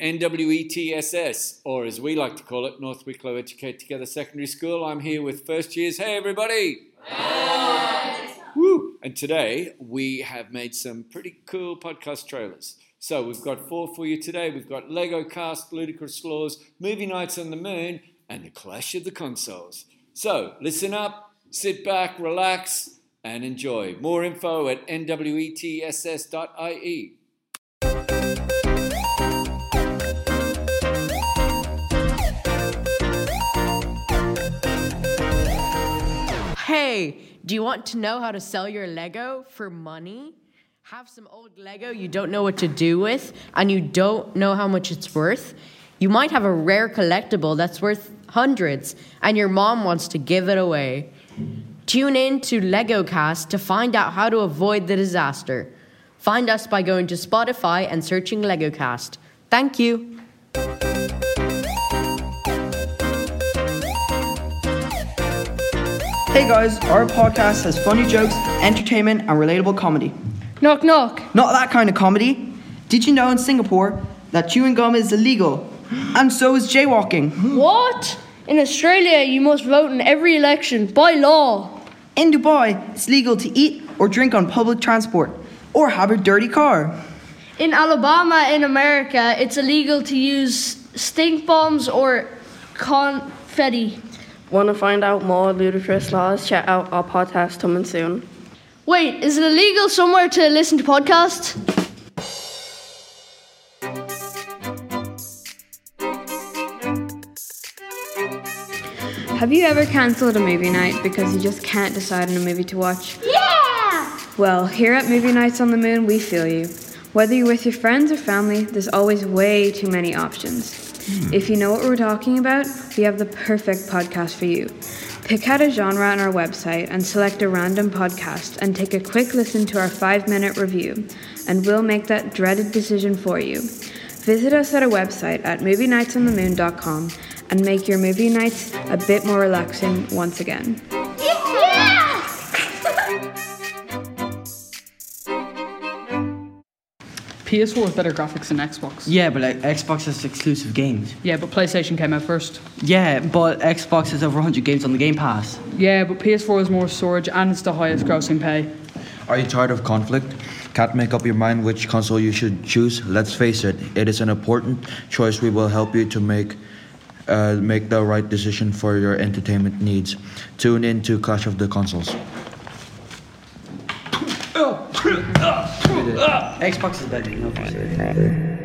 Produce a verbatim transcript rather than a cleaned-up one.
N W E T S S, or as we like to call it, North Wicklow Educate Together Secondary School. I'm here with first years. Hey, everybody! Hey. Woo! And today we have made some pretty cool podcast trailers. So we've got four for you today. We've got Lego Cast, Ludicrous Flaws, Movie Nights on the Moon, and the Clash of the Consoles. So listen up, sit back, relax, and enjoy. More info at n w e t s s dot i e. Hey, do you want to know how to sell your Lego for money? Have some old Lego you don't know what to do with, and you don't know how much it's worth? You might have a rare collectible that's worth hundreds, and your mom wants to give it away. Tune in to Lego Cast to find out how to avoid the disaster. Find us by going to Spotify and searching Lego Cast. Thank you. Hey guys, our podcast has funny jokes, entertainment, and relatable comedy. Knock, knock. Not that kind of comedy. Did you know in Singapore that chewing gum is illegal? And so is jaywalking. What? In Australia, you must vote in every election by law. In Dubai, it's legal to eat or drink on public transport or have a dirty car. In Alabama, in America, it's illegal to use stink bombs or confetti. Want to find out more ludicrous laws? Check out our podcast coming soon. Wait, is it illegal somewhere to listen to podcasts? Have you ever cancelled a movie night because you just can't decide on a movie to watch? Yeah! Well, here at Movie Nights on the Moon, we feel you. Whether you're with your friends or family, there's always way too many options. If you know what we're talking about, we have the perfect podcast for you. Pick out a genre on our website and select a random podcast and take a quick listen to our five-minute review, and we'll make that dreaded decision for you. Visit us at our website at movie nights on the moon dot com and make your movie nights a bit more relaxing once again. Yeah! P S four has better graphics than Xbox. Yeah, but like, Xbox has exclusive games. Yeah, but PlayStation came out first. Yeah, but Xbox has over one hundred games on the Game Pass. Yeah, but P S four has more storage and it's the highest grossing pay. Are you tired of conflict? Can't make up your mind which console you should choose? Let's face it, it is an important choice. We will help you to make uh, make the right decision for your entertainment needs. Tune in to Clash of the Consoles. Xbox is better. No,